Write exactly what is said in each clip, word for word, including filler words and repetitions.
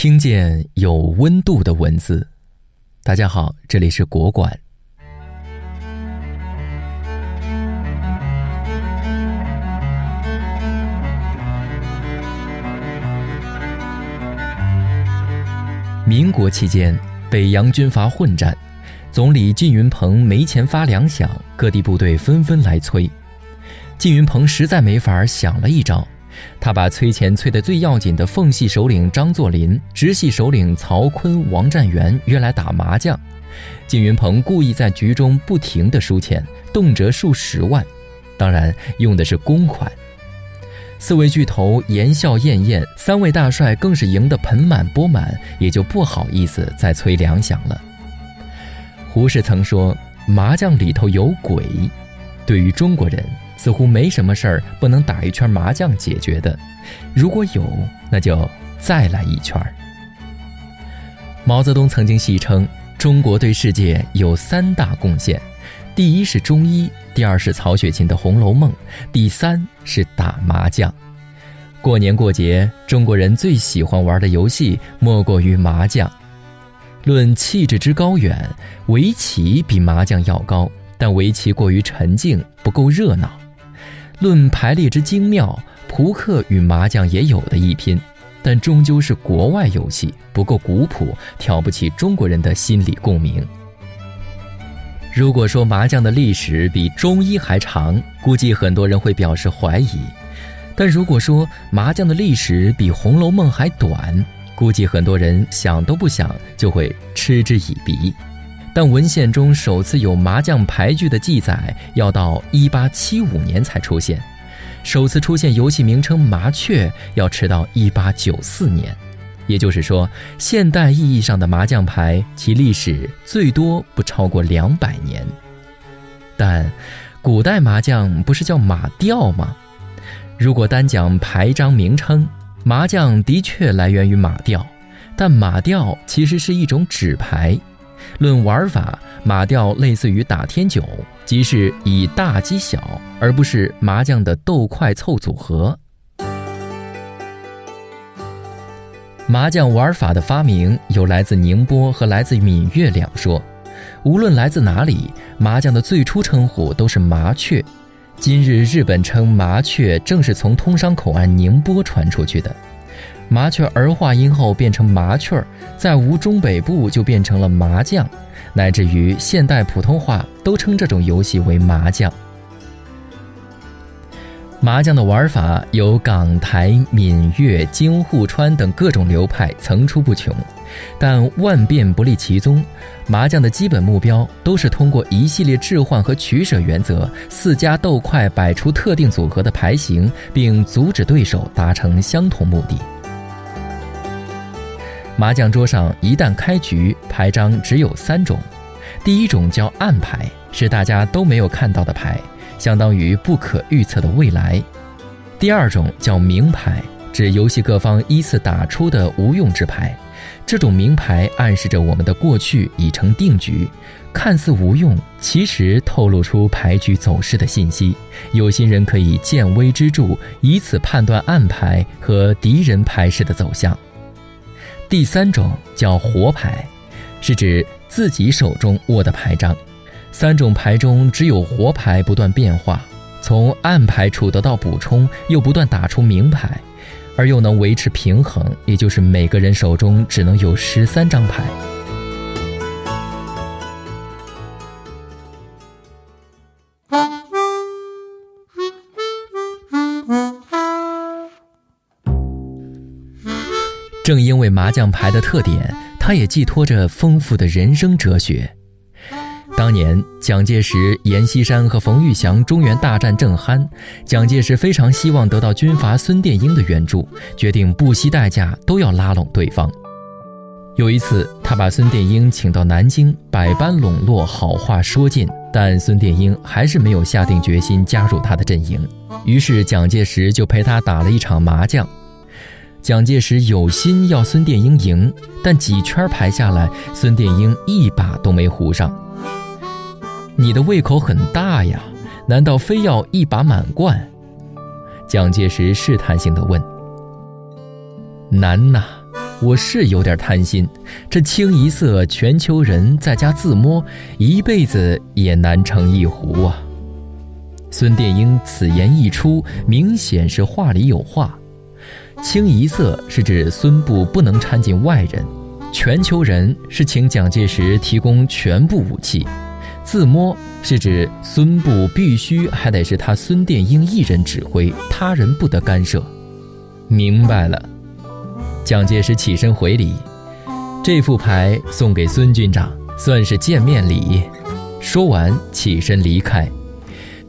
听见有温度的文字。大家好，这里是国馆。民国期间，北洋军阀混战，总理靳云鹏没钱发粮饷，各地部队纷纷来催。靳云鹏实在没法，想了一招，他把催钱催得最要紧的奉系首领张作霖、直系首领曹锟、王占元约来打麻将。靳云鹏故意在局中不停地输钱，动辄数十万，当然用的是公款。四位巨头言笑晏晏，三位大帅更是赢得盆满钵满，也就不好意思再催粮饷了。胡适曾说，麻将里头有鬼。对于中国人，似乎没什么事儿不能打一圈麻将解决的，如果有，那就再来一圈。毛泽东曾经戏称，中国对世界有三大贡献，第一是中医，第二是曹雪芹的《红楼梦》，第三是打麻将。过年过节，中国人最喜欢玩的游戏莫过于麻将。论气质之高远，围棋比麻将要高，但围棋过于沉静，不够热闹。论排列之精妙，扑克与麻将也有的一拼，但终究是国外游戏，不够古朴，挑不起中国人的心理共鸣。如果说麻将的历史比中医还长，估计很多人会表示怀疑，但如果说麻将的历史比《红楼梦》还短，估计很多人想都不想就会嗤之以鼻。但文献中首次有麻将牌局的记载要到一八七五年才出现，首次出现游戏名称麻雀要迟到一八九四年，也就是说，现代意义上的麻将牌其历史最多不超过两百年。但古代麻将不是叫马吊吗？如果单讲牌张名称，麻将的确来源于马吊，但马吊其实是一种纸牌。论玩法，马吊类似于打天九，即是以大击小，而不是麻将的斗快凑组合。麻将玩法的发明有来自宁波和来自闽粤两说，无论来自哪里，麻将的最初称呼都是麻雀。今日日本称麻雀，正是从通商口岸宁波传出去的。麻雀儿化音后变成麻雀，在吴中北部就变成了麻将，乃至于现代普通话都称这种游戏为麻将。麻将的玩法有港台、闽粤、京沪川等各种流派，层出不穷，但万变不离其宗。麻将的基本目标都是通过一系列置换和取舍原则，四家斗快摆出特定组合的牌型，并阻止对手达成相同目的。麻将桌上一旦开局，牌张只有三种。第一种叫暗牌，是大家都没有看到的牌，相当于不可预测的未来。第二种叫明牌，指游戏各方依次打出的无用之牌。这种明牌暗示着我们的过去已成定局，看似无用，其实透露出牌局走势的信息。有心人可以见微知著，以此判断暗牌和敌人牌势的走向。第三种叫活牌，是指自己手中握的牌张。三种牌中只有活牌不断变化，从暗牌处得到补充，又不断打出明牌，而又能维持平衡，也就是每个人手中只能有十三张牌。正因为麻将牌的特点，它也寄托着丰富的人生哲学。当年蒋介石、阎锡山和冯玉祥中原大战正酣，蒋介石非常希望得到军阀孙殿英的援助，决定不惜代价都要拉拢对方。有一次，他把孙殿英请到南京，百般笼络，好话说尽，但孙殿英还是没有下定决心加入他的阵营，于是蒋介石就陪他打了一场麻将。蒋介石有心要孙殿英赢，但几圈牌下来，孙殿英一把都没胡上。你的胃口很大呀，难道非要一把满贯？蒋介石试探性地问。难呐，我是有点贪心，这清一色全球人在家自摸，一辈子也难成一壶啊。孙殿英此言一出，明显是话里有话。清一色是指孙部不能掺进外人，全球人是请蒋介石提供全部武器，自摸是指孙部必须还得是他孙殿英一人指挥，他人不得干涉。明白了。蒋介石起身回礼，这副牌送给孙军长，算是见面礼。说完起身离开。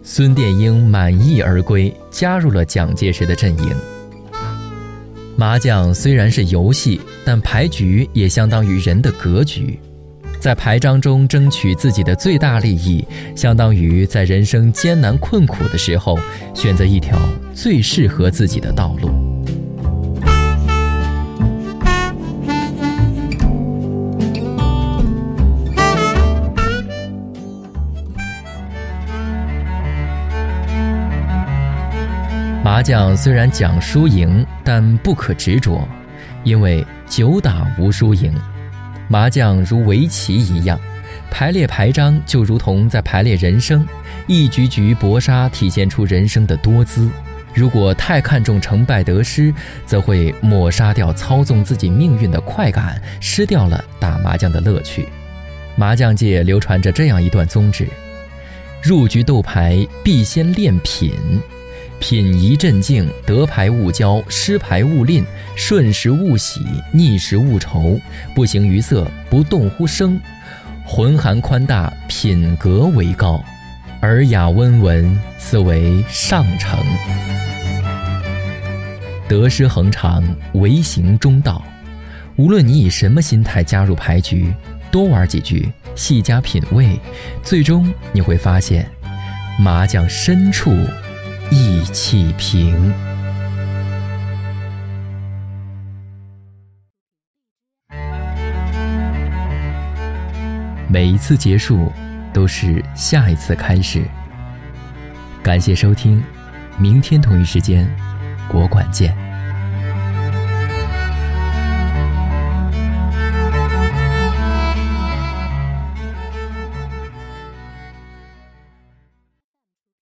孙殿英满意而归，加入了蒋介石的阵营。麻将虽然是游戏，但牌局也相当于人的格局，在牌张中争取自己的最大利益，相当于在人生艰难困苦的时候，选择一条最适合自己的道路。麻将虽然讲输赢，但不可执着，因为久打无输赢。麻将如围棋一样，排列牌张就如同在排列人生，一局局搏杀体现出人生的多姿。如果太看重成败得失，则会抹杀掉操纵自己命运的快感，失掉了打麻将的乐趣。麻将界流传着这样一段宗旨：入局斗牌必先练品，品宜镇静，得牌勿骄，失牌勿吝，顺时勿喜，逆时勿愁，不形于色，不动乎声，浑含宽大，品格为高，尔雅温文，斯为上乘。得失恒常，唯行中道。无论你以什么心态加入牌局，多玩几局，细加品味，最终你会发现，麻将深处意气平。每一次结束，都是下一次开始。感谢收听，明天同一时间，国馆见。